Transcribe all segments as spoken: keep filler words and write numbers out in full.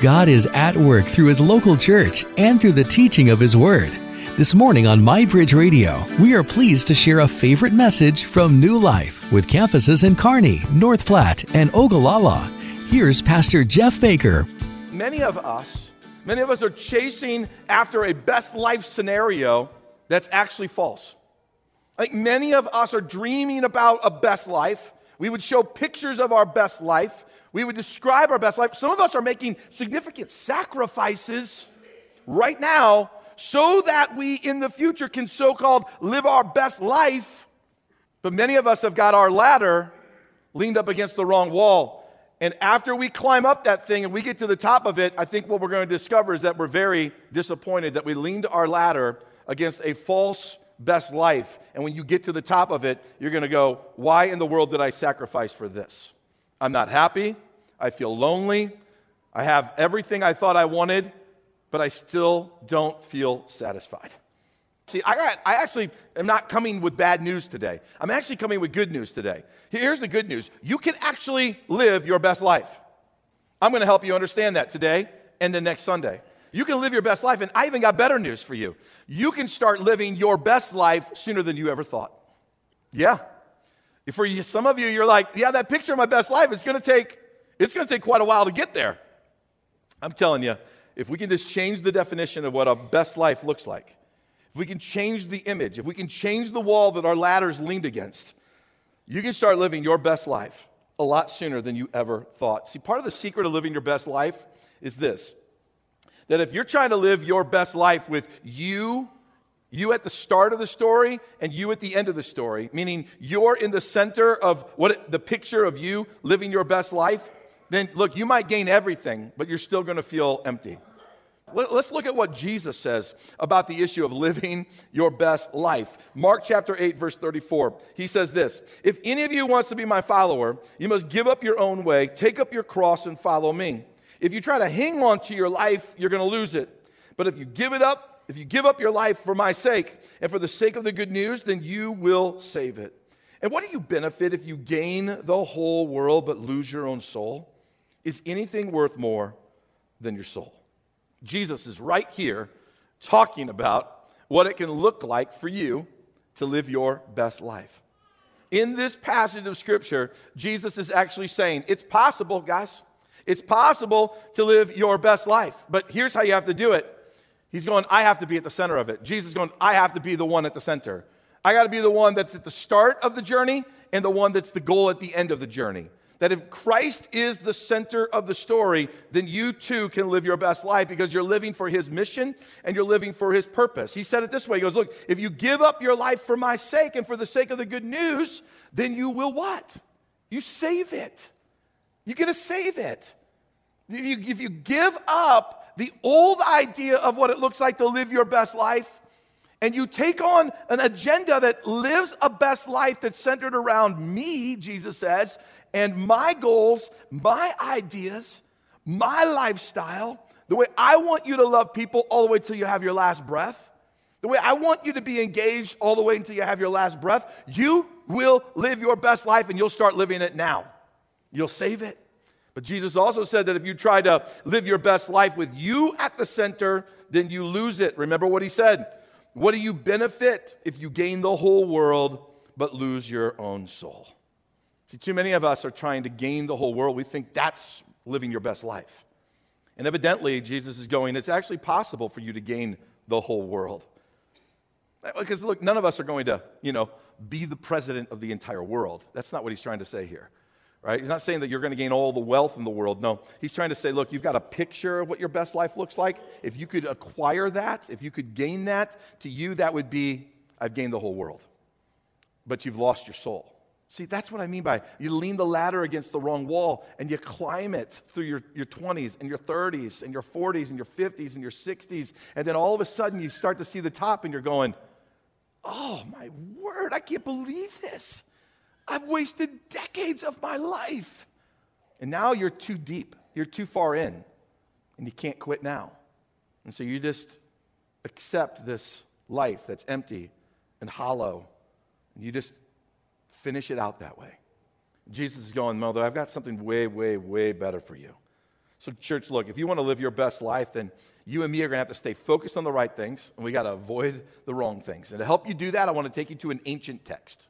God is at work through His local church and through the teaching of His Word. This morning on My Bridge Radio, we are pleased to share a favorite message from New Life with campuses in Kearney, North Platte, and Ogallala. Here's Pastor Jeff Baker. Many of us, many of us are chasing after a best life scenario that's actually false. Like many of us are dreaming about a best life. We would show pictures of our best life. We would describe our best life. Some of us are making significant sacrifices right now so that we in the future can so-called live our best life. But many of us have got our ladder leaned up against the wrong wall. And after we climb up that thing and we get to the top of it, I think what we're going to discover is that we're very disappointed that we leaned our ladder against a false best life. And when you get to the top of it, you're going to go, why in the world did I sacrifice for this? I'm not happy. I feel lonely. I have everything I thought I wanted, but I still don't feel satisfied. See, I got, I actually am not coming with bad news today. I'm actually coming with good news today. Here's the good news. You can actually live your best life. I'm going to help you understand that today and then next Sunday. You can live your best life, and I even got better news for you. You can start living your best life sooner than you ever thought. Yeah. For you, some of you, you're like, yeah, that picture of my best life is going to take, it's going to take quite a while to get there. I'm telling you, if we can just change the definition of what a best life looks like, if we can change the image, if we can change the wall that our ladder's leaned against, you can start living your best life a lot sooner than you ever thought. See, part of the secret of living your best life is this, that if you're trying to live your best life with you You at the start of the story and you at the end of the story, meaning you're in the center of what it, the picture of you living your best life, then look, you might gain everything, but you're still going to feel empty. Let, let's look at what Jesus says about the issue of living your best life. Mark chapter eight, verse thirty-four, He says this, if any of you wants to be my follower, you must give up your own way, take up your cross and follow me. If you try to hang on to your life, you're going to lose it. But if you give it up, If you give up your life for my sake and for the sake of the good news, then you will save it. And what do you benefit if you gain the whole world but lose your own soul? Is anything worth more than your soul? Jesus is right here talking about what it can look like for you to live your best life. In this passage of Scripture, Jesus is actually saying, it's possible, guys. It's possible to live your best life. But here's how you have to do it. He's going, I have to be at the center of it. Jesus is going, I have to be the one at the center. I got to be the one that's at the start of the journey and the one that's the goal at the end of the journey. That if Christ is the center of the story, then you too can live your best life because you're living for His mission and you're living for His purpose. He said it this way. He goes, look, if you give up your life for my sake and for the sake of the good news, then you will what? You save it. You're going to save it. If you, if you give up the old idea of what it looks like to live your best life, and you take on an agenda that lives a best life that's centered around me, Jesus says, and my goals, my ideas, my lifestyle, the way I want you to love people all the way till you have your last breath, the way I want you to be engaged all the way until you have your last breath, you will live your best life and you'll start living it now. You'll save it. But Jesus also said that if you try to live your best life with you at the center, then you lose it. Remember what He said. What do you benefit if you gain the whole world but lose your own soul? See, too many of us are trying to gain the whole world. We think that's living your best life. And evidently, Jesus is going, it's actually possible for you to gain the whole world. Because look, none of us are going to, you know, be the president of the entire world. That's not what He's trying to say here. Right? He's not saying that you're going to gain all the wealth in the world. No, He's trying to say, look, you've got a picture of what your best life looks like. If you could acquire that, if you could gain that, to you that would be, I've gained the whole world. But you've lost your soul. See, that's what I mean by you lean the ladder against the wrong wall and you climb it through your, your twenties and your thirties and your forties and your fifties and your sixties. And then all of a sudden you start to see the top and you're going, oh my word, I can't believe this. I've wasted decades of my life. And now you're too deep. You're too far in. And you can't quit now. And so you just accept this life that's empty and hollow. And you just finish it out that way. Jesus is going, Mother, I've got something way, way, way better for you. So church, look, if you want to live your best life, then you and me are going to have to stay focused on the right things, and we got to avoid the wrong things. And to help you do that, I want to take you to an ancient text.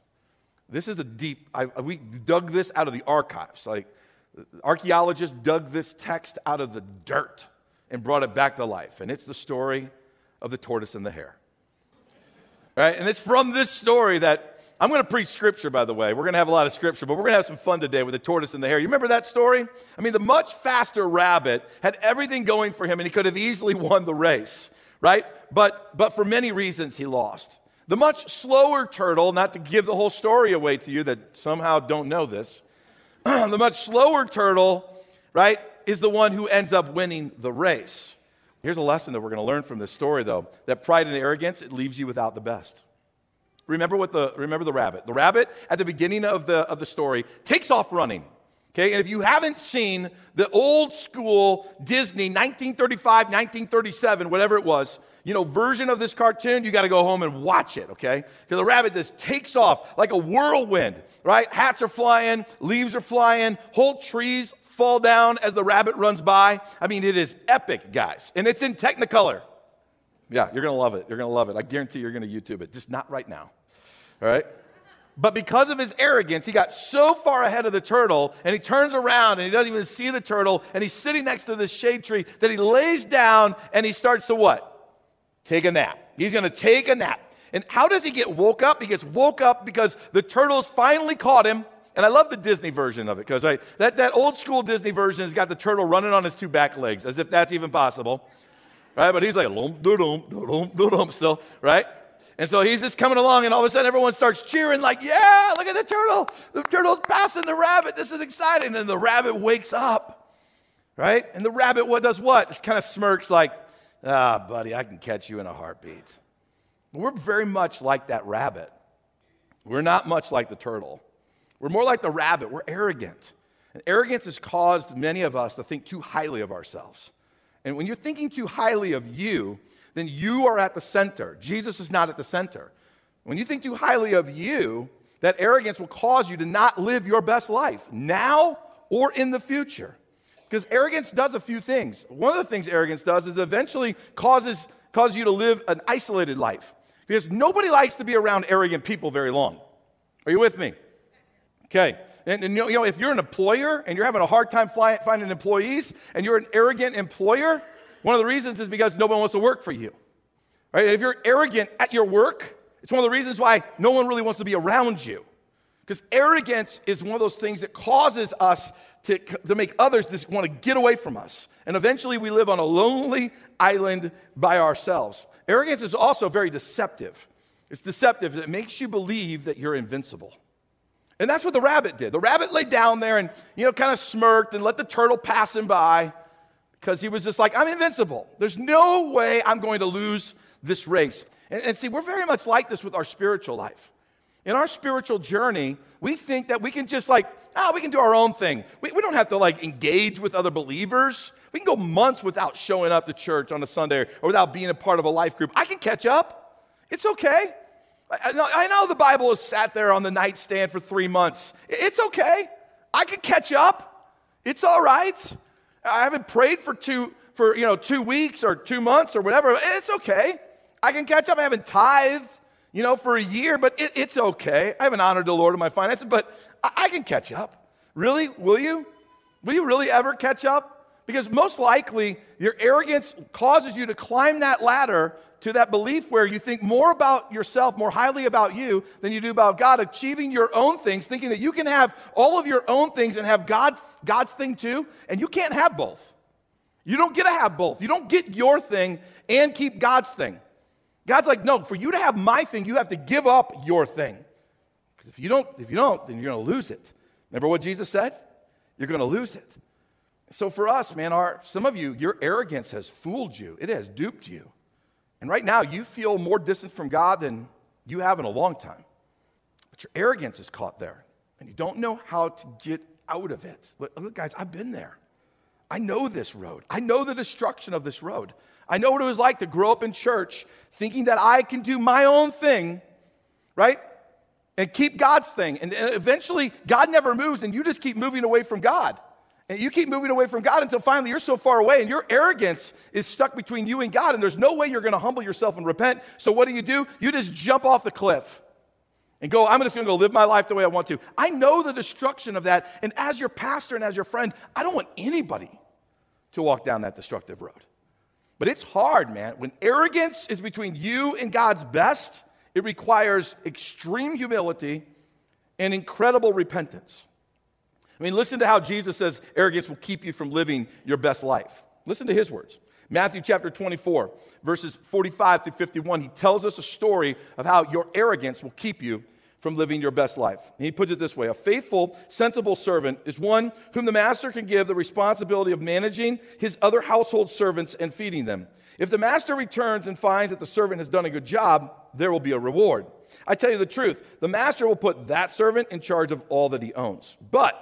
This is a deep, I, we dug this out of the archives. Like, archaeologists dug this text out of the dirt and brought it back to life. And it's the story of the tortoise and the hare. Right? And it's from this story that, I'm going to preach scripture, by the way. We're going to have a lot of scripture, but we're going to have some fun today with the tortoise and the hare. You remember that story? I mean, the much faster rabbit had everything going for him, and he could have easily won the race, right? But but for many reasons, he lost. The much slower turtle, not to give the whole story away to you that somehow don't know this, the much slower turtle, right, is the one who ends up winning the race. Here's a lesson that we're going to learn from this story, though, that pride and arrogance, it leaves you without the best. Remember what the remember the rabbit. The rabbit at the beginning of the of the story takes off running. Okay, and if you haven't seen the old school Disney nineteen thirty-five, nineteen thirty-seven, whatever it was, you know, version of this cartoon, you got to go home and watch it. Okay, because the rabbit just takes off like a whirlwind. Right, hats are flying, leaves are flying, whole trees fall down as the rabbit runs by. I mean, it is epic, guys, and it's in Technicolor. Yeah, you're going to love it. You're going to love it. I guarantee you're going to YouTube it. Just not right now. All right? But because of his arrogance, he got so far ahead of the turtle, and he turns around, and he doesn't even see the turtle, and he's sitting next to this shade tree that he lays down, and he starts to what? Take a nap. He's going to take a nap. And how does he get woke up? He gets woke up because the turtle's finally caught him. And I love the Disney version of it, because right, that, that old school Disney version has got the turtle running on his two back legs, as if that's even possible. Right, but he's like, loom, do-doom, do-doom, do-doom still, right? And so he's just coming along, and all of a sudden everyone starts cheering like, yeah, look at the turtle. The turtle's passing the rabbit. This is exciting. And the rabbit wakes up, right? And the rabbit what does what? Just kind of smirks like, ah, buddy, I can catch you in a heartbeat. But we're very much like that rabbit. We're not much like the turtle. We're more like the rabbit. We're arrogant. And arrogance has caused many of us to think too highly of ourselves. And when you're thinking too highly of you, then you are at the center. Jesus is not at the center. When you think too highly of you, that arrogance will cause you to not live your best life now or in the future. Because arrogance does a few things. One of the things arrogance does is eventually causes, causes you to live an isolated life. Because nobody likes to be around arrogant people very long. Are you with me? Okay. And, and you know, if you're an employer and you're having a hard time fly, finding employees and you're an arrogant employer, one of the reasons is because no one wants to work for you. Right? And if you're arrogant at your work, it's one of the reasons why no one really wants to be around you. Because arrogance is one of those things that causes us to, to make others just want to get away from us. And eventually we live on a lonely island by ourselves. Arrogance is also very deceptive. It's deceptive. It makes you believe that you're invincible. And that's what the rabbit did. The rabbit lay down there and, you know, kind of smirked and let the turtle pass him by because he was just like, I'm invincible. There's no way I'm going to lose this race. And, and see, we're very much like this with our spiritual life. In our spiritual journey, we think that we can just like, ah, oh, we can do our own thing. We, we don't have to like engage with other believers. We can go months without showing up to church on a Sunday or without being a part of a life group. I can catch up. It's okay. I know the Bible has sat there on the nightstand for three months. It's okay. I can catch up. It's all right. I haven't prayed for two for you know two weeks or two months or whatever. It's okay. I can catch up. I haven't tithed, you know, for a year, but it, it's okay. I haven't honored the Lord in my finances, but I, I can catch up. Really? Will you? Will you really ever catch up? Because most likely your arrogance causes you to climb that ladder to that belief where you think more about yourself, more highly about you than you do about God, achieving your own things, thinking that you can have all of your own things and have God, God's thing too, and you can't have both. You don't get to have both. You don't get your thing and keep God's thing. God's like, no, for you to have my thing, you have to give up your thing. Because if you don't, if you don't, then you're going to lose it. Remember what Jesus said? You're going to lose it. So for us, man, our some of you, your arrogance has fooled you. It has duped you. And right now, you feel more distant from God than you have in a long time. But your arrogance is caught there, and you don't know how to get out of it. Look, look, guys, I've been there. I know this road. I know the destruction of this road. I know what it was like to grow up in church thinking that I can do my own thing, right, and keep God's thing. And, and eventually, God never moves, and you just keep moving away from God. And you keep moving away from God until finally you're so far away and your arrogance is stuck between you and God, and there's no way you're going to humble yourself and repent. So what do you do? You just jump off the cliff and go, I'm just going to go live my life the way I want to. I know the destruction of that. And as your pastor and as your friend, I don't want anybody to walk down that destructive road. But it's hard, man. When arrogance is between you and God's best, it requires extreme humility and incredible repentance. I mean, listen to how Jesus says arrogance will keep you from living your best life. Listen to his words. Matthew chapter twenty-four, verses forty-five through fifty-one, he tells us a story of how your arrogance will keep you from living your best life. And he puts it this way: a faithful, sensible servant is one whom the master can give the responsibility of managing his other household servants and feeding them. If the master returns and finds that the servant has done a good job, there will be a reward. I tell you the truth, the master will put that servant in charge of all that he owns. But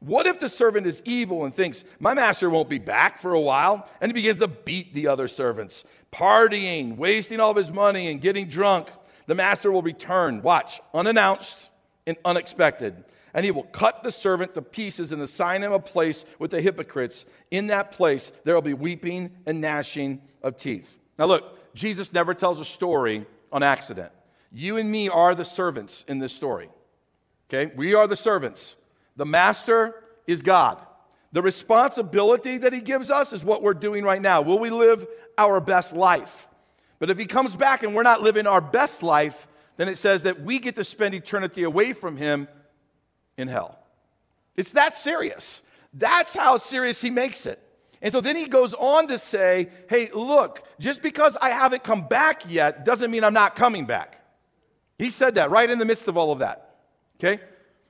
what if the servant is evil and thinks, my master won't be back for a while, and he begins to beat the other servants, partying, wasting all of his money, and getting drunk? The master will return, watch, unannounced and unexpected, and he will cut the servant to pieces and assign him a place with the hypocrites. In that place, there will be weeping and gnashing of teeth. Now look, Jesus never tells a story on accident. You and me are the servants in this story, okay? We are the servants. The master is God. The responsibility that he gives us is what we're doing right now. Will we live our best life? But if he comes back and we're not living our best life, then it says that we get to spend eternity away from him in hell. It's that serious. That's how serious he makes it. And so then he goes on to say, hey, look, just because I haven't come back yet doesn't mean I'm not coming back. He said that right in the midst of all of that, okay?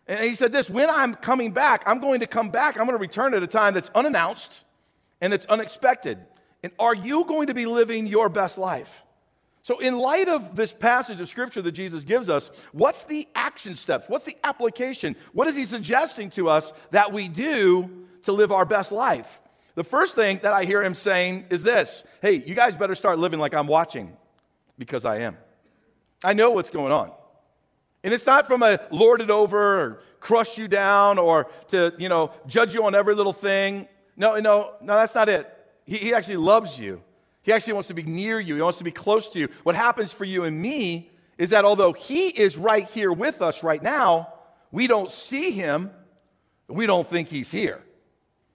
And he said this, when I'm coming back, I'm going to come back. I'm going to return at a time that's unannounced and it's unexpected. And are you going to be living your best life? So in light of this passage of Scripture that Jesus gives us, what's the action steps? What's the application? What is he suggesting to us that we do to live our best life? The first thing that I hear him saying is this: hey, you guys better start living like I'm watching, because I am. I know what's going on. And it's not from a lord it over or crush you down or to, you know, judge you on every little thing. No, no, no, that's not it. He, he actually loves you. He actually wants to be near you. He wants to be close to you. What happens for you and me is that although he is right here with us right now, we don't see him. We don't think he's here.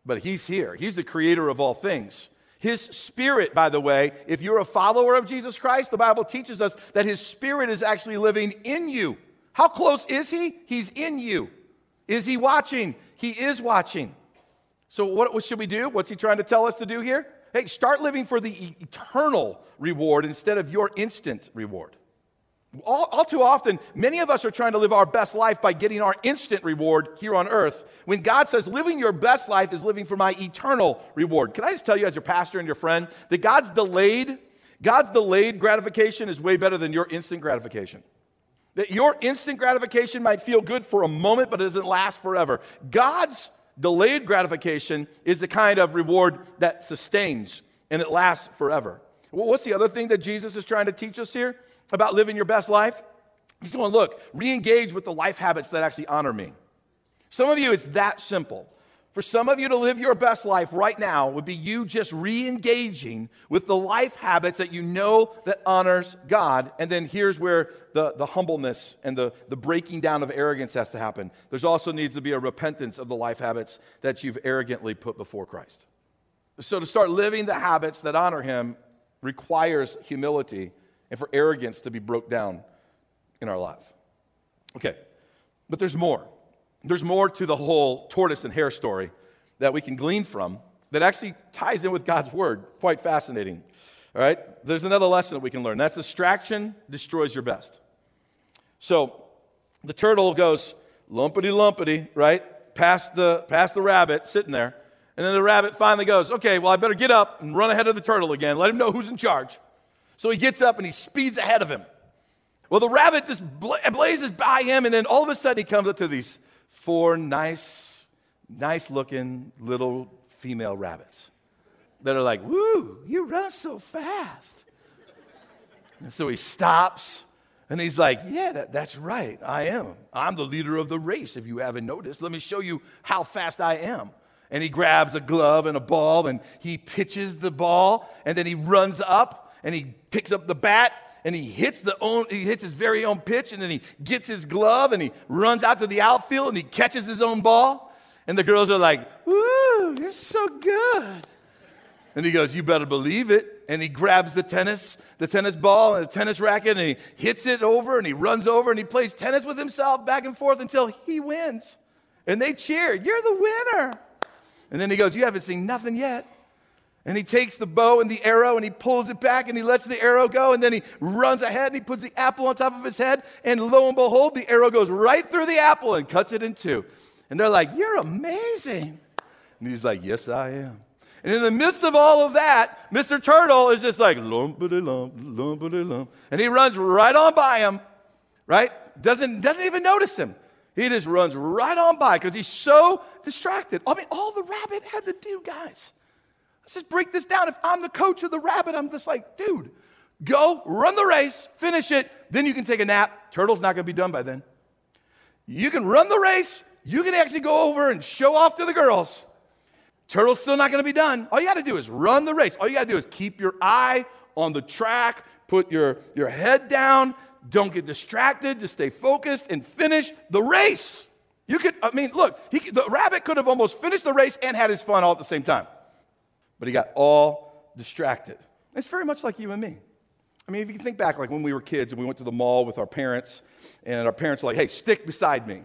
But he's here. He's the creator of all things. His spirit, by the way, if you're a follower of Jesus Christ, the Bible teaches us that his spirit is actually living in you. How close is he? He's in you. Is he watching? He is watching. So what, what should we do? What's he trying to tell us to do here? Hey, start living for the eternal reward instead of your instant reward. All, all too often, many of us are trying to live our best life by getting our instant reward here on earth, when God says living your best life is living for my eternal reward. Can I just tell you as your pastor and your friend that God's delayed, God's delayed gratification is way better than your instant gratification. That your instant gratification might feel good for a moment, but it doesn't last forever. God's delayed gratification is the kind of reward that sustains, and it lasts forever. Well, what's the other thing that Jesus is trying to teach us here about living your best life? He's going, look, re-engage with the life habits that actually honor me. Some of you, it's that simple. For some of you to live your best life right now would be you just re-engaging with the life habits that you know that honors God. And then here's where the, the humbleness and the, the breaking down of arrogance has to happen. There's also needs to be a repentance of the life habits that you've arrogantly put before Christ. So to start living the habits that honor him requires humility and for arrogance to be broke down in our life. Okay, but there's more. There's more to the whole tortoise and hare story that we can glean from that actually ties in with God's word. Quite fascinating, all right? There's another lesson that we can learn. That's distraction destroys your best. So the turtle goes lumpity-lumpity, right, past the, past the rabbit sitting there. And then the rabbit finally goes, okay, well, I better get up and run ahead of the turtle again. Let him know who's in charge. So he gets up and he speeds ahead of him. Well, the rabbit just bla- blazes by him, and then all of a sudden he comes up to these four nice, nice-looking little female rabbits that are like, woo, you run so fast. And so he stops, and he's like, yeah, that, that's right, I am. I'm the leader of the race, if you haven't noticed. Let me show you how fast I am. and he grabs a glove and a ball, and he pitches the ball, and then he runs up, and he picks up the bat, and he hits the own, he hits his very own pitch, and then he gets his glove, and he runs out to the outfield, and he catches his own ball. And the girls are like, "Woo, you're so good." And he goes, "You better believe it." And he grabs the tennis, the tennis ball and a tennis racket, and he hits it over, and he runs over, and he plays tennis with himself back and forth until he wins. And they cheer, "You're the winner." And then he goes, "You haven't seen nothing yet." And he takes the bow and the arrow, and he pulls it back, and he lets the arrow go, and then he runs ahead, and he puts the apple on top of his head, and lo and behold, the arrow goes right through the apple and cuts it in two. And they're like, "You're amazing." And he's like, "Yes, I am." And in the midst of all of that, Mister Turtle is just like, "Lumpity-lump, lumpity-lump." And he runs right on by him, right? Doesn't, doesn't even notice him. He just runs right on by because he's so distracted. I mean, all the rabbit had to do, guys. Let's just break this down. If I'm the coach of the rabbit, I'm just like, dude, go run the race, finish it, then you can take a nap. Turtle's not going to be done by then. You can run the race. You can actually go over and show off to the girls. Turtle's still not going to be done. All you got to do is run the race. All you got to do is keep your eye on the track, put your, your head down, don't get distracted, just stay focused and finish the race. You could, I mean, look, he, the rabbit could have almost finished the race and had his fun all at the same time. But he got all distracted. It's very much like you and me. I mean, if you think back, like when we were kids and we went to the mall with our parents, and our parents were like, "Hey, stick beside me."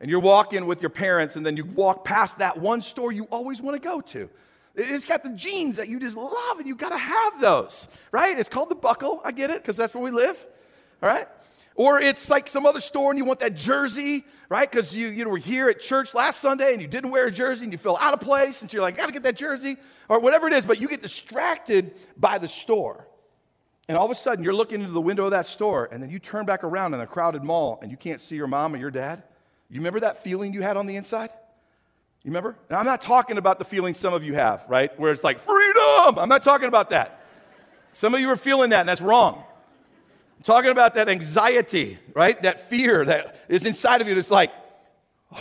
And you're walking with your parents, and then you walk past that one store you always want to go to. It's got the jeans that you just love, and you got to have those, right? It's called the buckle. I get it, because that's where we live, all right? Or it's like some other store, and you want that jersey, right? Because you, you were here at church last Sunday, and you didn't wear a jersey, and you feel out of place, and so you're like, "Got to get that jersey," or whatever it is. But you get distracted by the store. And all of a sudden, you're looking into the window of that store, and then you turn back around in a crowded mall, and you can't see your mom or your dad. You remember that feeling you had on the inside? You remember? And I'm not talking about the feeling some of you have, right? Where it's like, freedom! I'm not talking about that. Some of you are feeling that, and that's wrong. I'm talking about that anxiety, right? That fear that is inside of you that's like,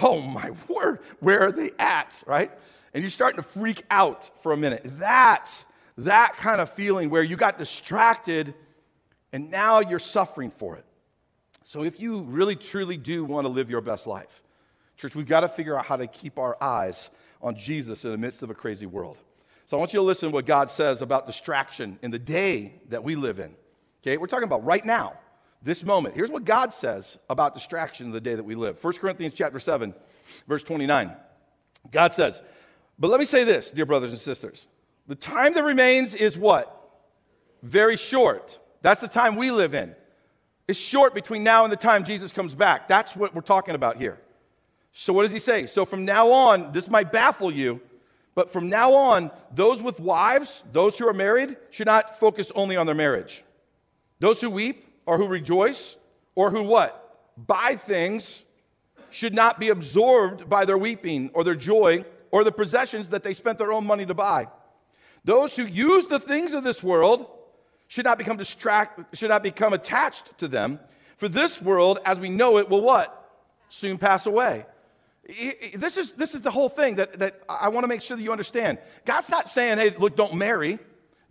oh my word, where are they at, right? And you're starting to freak out for a minute. That, that kind of feeling where you got distracted, and now you're suffering for it. So if you really, truly do want to live your best life, church, we've got to figure out how to keep our eyes on Jesus in the midst of a crazy world. So I want you to listen to what God says about distraction in the day that we live in. Okay, we're talking about right now, this moment. Here's what God says about distraction in the day that we live. First Corinthians chapter seven, verse twenty-nine. God says, "But let me say this, dear brothers and sisters. The time that remains is what? Very short." That's the time we live in. It's short between now and the time Jesus comes back. That's what we're talking about here. So what does he say? So from now on, this might baffle you, but from now on, those with wives, those who are married, should not focus only on their marriage. Those who weep or who rejoice or who what? Buy things should not be absorbed by their weeping or their joy or the possessions that they spent their own money to buy. Those who use the things of this world should not become distract, should not become attached to them. For this world, as we know it, will what? Soon pass away. This is, this is the whole thing that, that I want to make sure that you understand. God's not saying, hey, look, don't marry,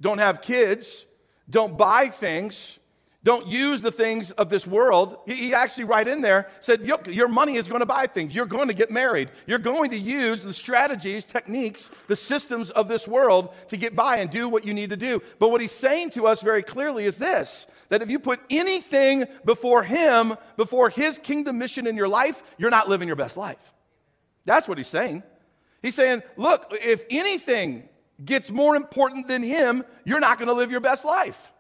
don't have kids, don't buy things, don't use the things of this world. He, he actually right in there said, your money is going to buy things. You're going to get married. You're going to use the strategies, techniques, the systems of this world to get by and do what you need to do. But what he's saying to us very clearly is this, that if you put anything before him, before his kingdom mission in your life, you're not living your best life. That's what he's saying. He's saying, look, if anything gets more important than him, you're not going to live your best life.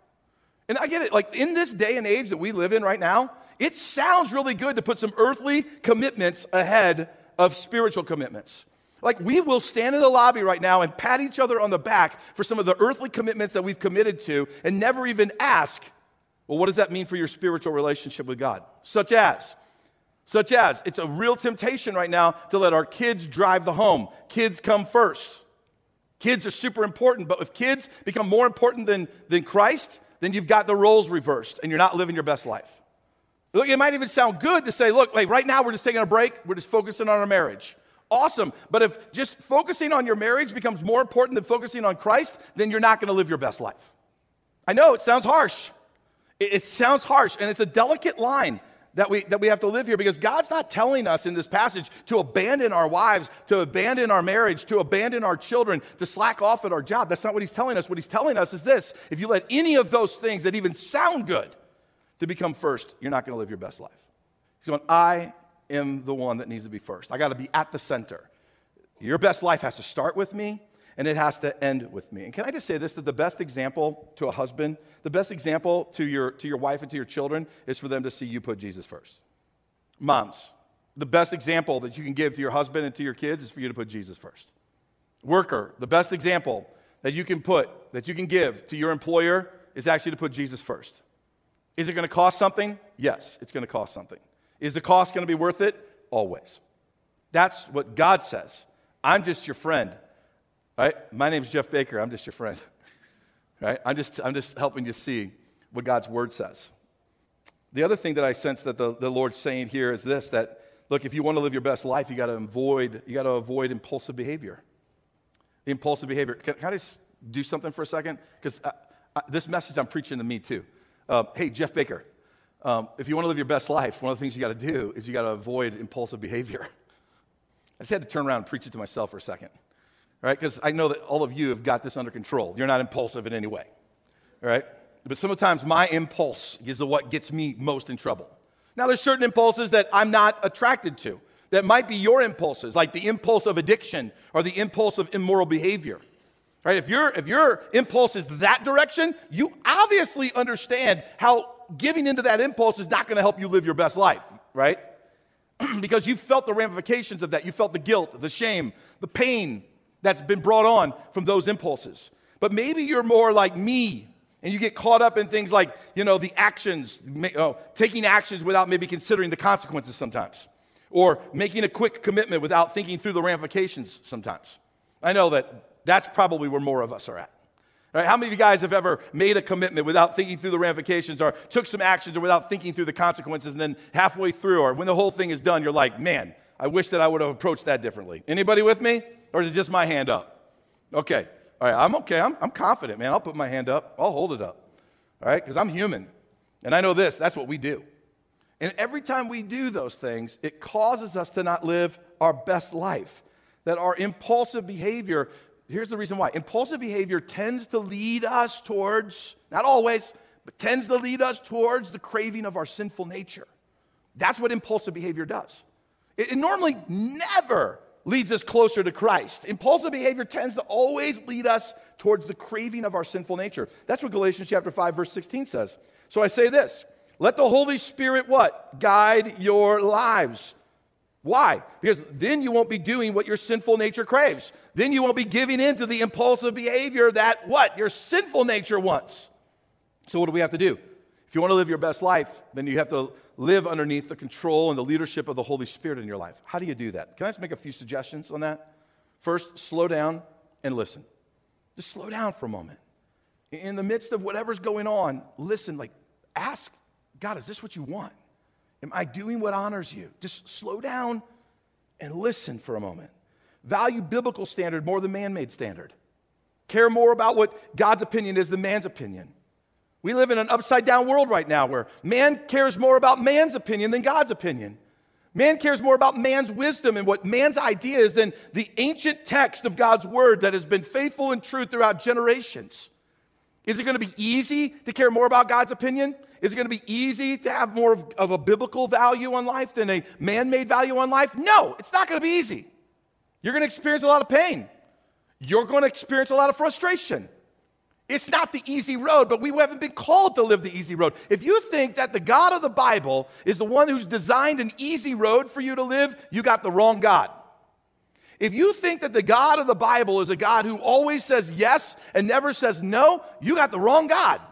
And I get it, like in this day and age that we live in right now, it sounds really good to put some earthly commitments ahead of spiritual commitments. Like we will stand in the lobby right now and pat each other on the back for some of the earthly commitments that we've committed to and never even ask, well, what does that mean for your spiritual relationship with God? Such as, such as, it's a real temptation right now to let our kids drive the home. Kids come first. Kids are super important, but if kids become more important than, than Christ, then you've got the roles reversed, and you're not living your best life. Look, it might even sound good to say, look, like right now we're just taking a break. We're just focusing on our marriage. awesome. But if just focusing on your marriage becomes more important than focusing on Christ, then you're not going to live your best life. I know it sounds harsh. It, it sounds harsh, and it's a delicate line that we that we have to live here, because God's not telling us in this passage to abandon our wives, to abandon our marriage, to abandon our children, to slack off at our job. That's not what he's telling us. What he's telling us is this: if you let any of those things that even sound good to become first, you're not going to live your best life. He's going, I am the one that needs to be first. I got to be at the center. Your best life has to start with me, and it has to end with me. And can I just say this, that the best example to a husband, the best example to your to your wife and to your children is for them to see you put Jesus first. Moms, the best example that you can give to your husband and to your kids is for you to put Jesus first. Worker, the best example that you can put, that you can give to your employer is actually to put Jesus first. Is it going to cost something? Yes, it's going to cost something. Is the cost going to be worth it? Always. That's what God says. I'm just your friend. Right? My name's Jeff Baker. I'm just your friend. Right? I'm just I'm just helping you see what God's word says. The other thing that I sense that the, the Lord's saying here is this, that look, if you want to live your best life, you got to avoid you got to avoid impulsive behavior. The impulsive behavior. Can, can I just do something for a second? Because this message I'm preaching to me too. Uh, hey, Jeff Baker, um, if you want to live your best life, one of the things you got to do is you got to avoid impulsive behavior. I just had to turn around and preach it to myself for a second. Right, because I know that all of you have got this under control. You're not impulsive in any way, all right? But sometimes my impulse is what gets me most in trouble. Now, there's certain impulses that I'm not attracted to that might be your impulses, like the impulse of addiction or the impulse of immoral behavior, right? If, you're, if your impulse is that direction, you obviously understand how giving into that impulse is not going to help you live your best life, right? Because you felt the ramifications of that. You felt the guilt, the shame, the pain that's been brought on from those impulses. But maybe you're more like me, and you get caught up in things like, you know, the actions, oh, taking actions without maybe considering the consequences sometimes, or making a quick commitment without thinking through the ramifications sometimes. I know that that's probably where more of us are at. All right, how many of you guys have ever made a commitment without thinking through the ramifications, or took some actions or without thinking through the consequences, and then halfway through, or when the whole thing is done, you're like, man, I wish that I would have approached that differently. Anybody with me? Or is it just my hand up? Okay. All right, I'm okay. I'm, I'm confident, man. I'll put my hand up. I'll hold it up. All right, because I'm human. And I know this. That's what we do. And every time we do those things, it causes us to not live our best life. That our impulsive behavior, here's the reason why. Impulsive behavior tends to lead us towards, not always, but tends to lead us towards the craving of our sinful nature. That's what impulsive behavior does. It, it normally never leads us closer to Christ. Impulsive behavior tends to always lead us towards the craving of our sinful nature. That's what Galatians chapter five, verse sixteen says. So I say this, let the Holy Spirit what? Guide your lives. Why? Because then you won't be doing what your sinful nature craves. Then you won't be giving in to the impulsive behavior that what? Your sinful nature wants. So what do we have to do? If you want to live your best life, then you have to live underneath the control and the leadership of the Holy Spirit in your life. How do you do that? Can I just make a few suggestions on that? First, slow down and listen. Just slow down for a moment. In the midst of whatever's going on, listen, like ask, God, is this what you want? Am I doing what honors you? Just slow down and listen for a moment. Value biblical standard more than man-made standard. Care more about what God's opinion is than man's opinion. We live in an upside-down world right now where man cares more about man's opinion than God's opinion. Man cares more about man's wisdom and what man's idea is than the ancient text of God's word that has been faithful and true throughout generations. Is it going to be easy to care more about God's opinion? Is it going to be easy to have more of, of a biblical value on life than a man-made value on life? No, it's not going to be easy. You're going to experience a lot of pain. You're going to experience a lot of frustration. It's not the easy road, but we haven't been called to live the easy road. If you think that the God of the Bible is the one who's designed an easy road for you to live, you got the wrong God. If you think that the God of the Bible is a God who always says yes and never says no, you got the wrong God.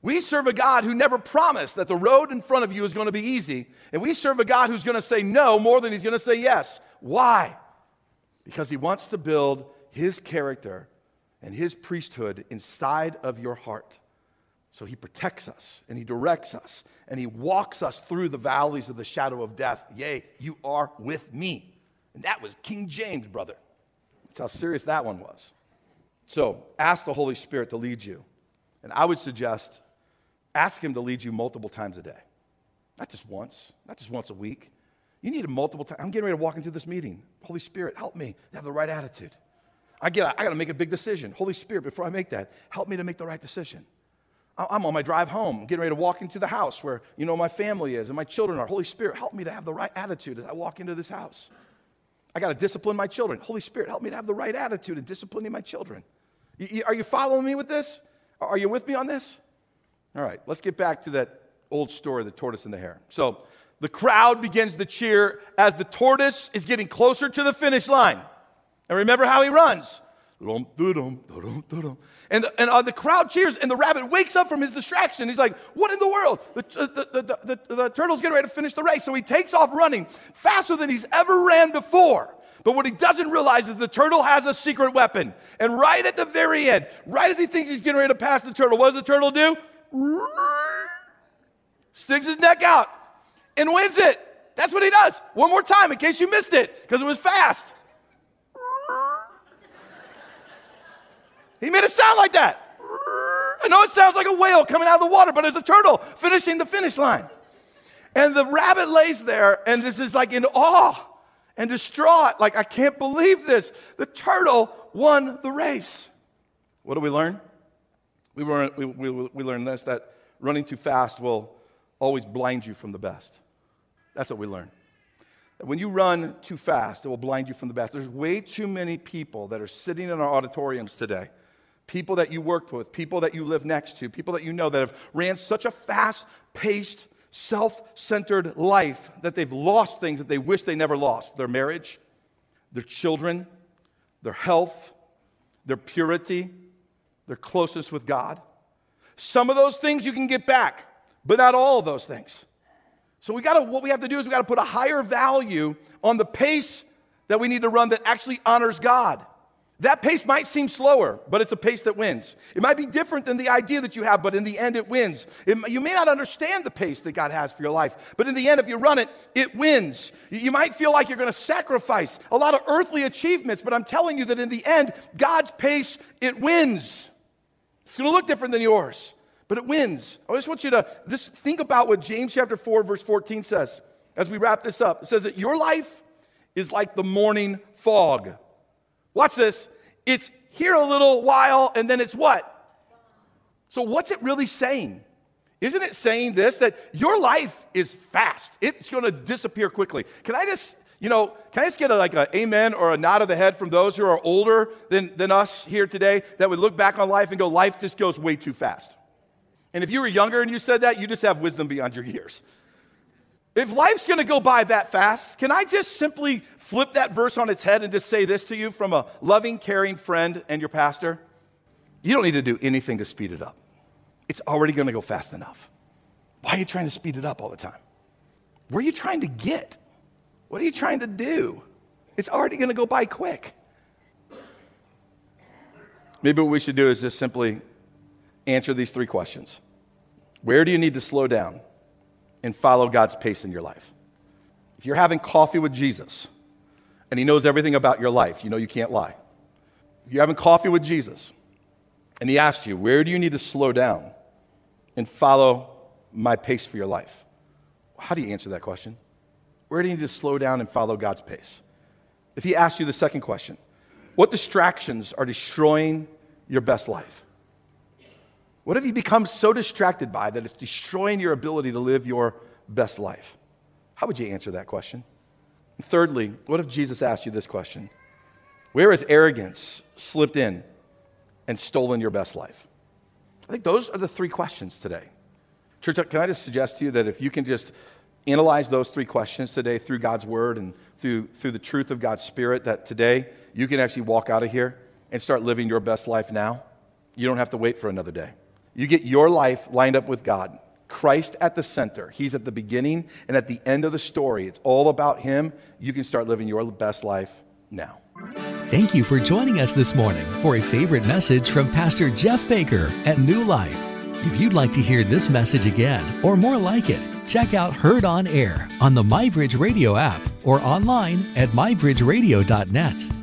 We serve a God who never promised that the road in front of you is going to be easy, and we serve a God who's going to say no more than he's going to say yes. Why? Because he wants to build his character and his priesthood inside of your heart. So he protects us, and he directs us, and he walks us through the valleys of the shadow of death. Yea, you are with me. And that was King James, brother. That's how serious that one was. So ask the Holy Spirit to lead you. And I would suggest ask him to lead you multiple times a day. Not just once, not just once a week. You need him multiple times. I'm getting ready to walk into this meeting. Holy Spirit, help me to have the right attitude. I get, I got to make a big decision. Holy Spirit, before I make that, help me to make the right decision. I'm on my drive home, getting ready to walk into the house where, you know, my family is and my children are. Holy Spirit, help me to have the right attitude as I walk into this house. I got to discipline my children. Holy Spirit, help me to have the right attitude in disciplining my children. You, you, are you following me with this? Are you with me on this? All right, let's get back to that old story, the tortoise and the hare. So the crowd begins to cheer as the tortoise is getting closer to the finish line. And remember how he runs. And the, and uh, the crowd cheers, and the rabbit wakes up from his distraction. He's like, what in the world? The, the, the, the, the turtle's getting ready to finish the race. So he takes off running faster than he's ever ran before. But what he doesn't realize is the turtle has a secret weapon. And right at the very end, right as he thinks he's getting ready to pass the turtle, what does the turtle do? Sticks his neck out and wins it. That's what he does. One more time in case you missed it, because it was fast. He made it sound like that. I know it sounds like a whale coming out of the water, but it's a turtle finishing the finish line. And the rabbit lays there, and this is like in awe and distraught. Like, I can't believe this. The turtle won the race. What do we learn? We learn we, we, we learn this, that running too fast will always blind you from the best. That's what we learn. When you run too fast, it will blind you from the best. There's way too many people that are sitting in our auditoriums today. People that you worked with, people that you live next to, people that you know that have ran such a fast-paced, self-centered life that they've lost things that they wish they never lost. Their marriage, their children, their health, their purity, their closeness with God. Some of those things you can get back, but not all of those things. So we gotta, what we have to do is we gotta put a higher value on the pace that we need to run that actually honors God. That pace might seem slower, but it's a pace that wins. It might be different than the idea that you have, but in the end it wins. It, you may not understand the pace that God has for your life, but in the end if you run it, it wins. You might feel like you're gonna sacrifice a lot of earthly achievements, but I'm telling you that in the end, God's pace, it wins. It's gonna look different than yours, but it wins. I just want you to just think about what James chapter four, verse fourteen says as we wrap this up. It says that your life is like the morning fog. Watch this. It's here a little while, and then it's what? So what's it really saying? Isn't it saying this, that your life is fast? It's going to disappear quickly. Can I just, you know, can I just get a, like an amen or a nod of the head from those who are older than, than us here today that would look back on life and go, life just goes way too fast. And if you were younger and you said that, you just have wisdom beyond your years. If life's going to go by that fast, can I just simply flip that verse on its head and just say this to you from a loving, caring friend and your pastor? You don't need to do anything to speed it up. It's already going to go fast enough. Why are you trying to speed it up all the time? Where are you trying to get? What are you trying to do? It's already going to go by quick. Maybe what we should do is just simply answer these three questions. Where do you need to slow down and follow God's pace in your life? If you're having coffee with Jesus and he knows everything about your life, you know you can't lie. If you're having coffee with Jesus and he asks you, where do you need to slow down and follow my pace for your life? How do you answer that question? Where do you need to slow down and follow God's pace? If he asks you the second question, what distractions are destroying your best life? What have you become so distracted by that it's destroying your ability to live your best life? How would you answer that question? And thirdly, what if Jesus asked you this question? Where has arrogance slipped in and stolen your best life? I think those are the three questions today. Church, can I just suggest to you that if you can just analyze those three questions today through God's word and through, through the truth of God's spirit, that today you can actually walk out of here and start living your best life now. You don't have to wait for another day. You get your life lined up with God. Christ at the center. He's at the beginning and at the end of the story. It's all about him. You can start living your best life now. Thank you for joining us this morning for a favorite message from Pastor Jeff Baker at New Life. If you'd like to hear this message again or more like it, Check out Heard on Air on the My Bridge Radio app or online at my bridge radio dot net.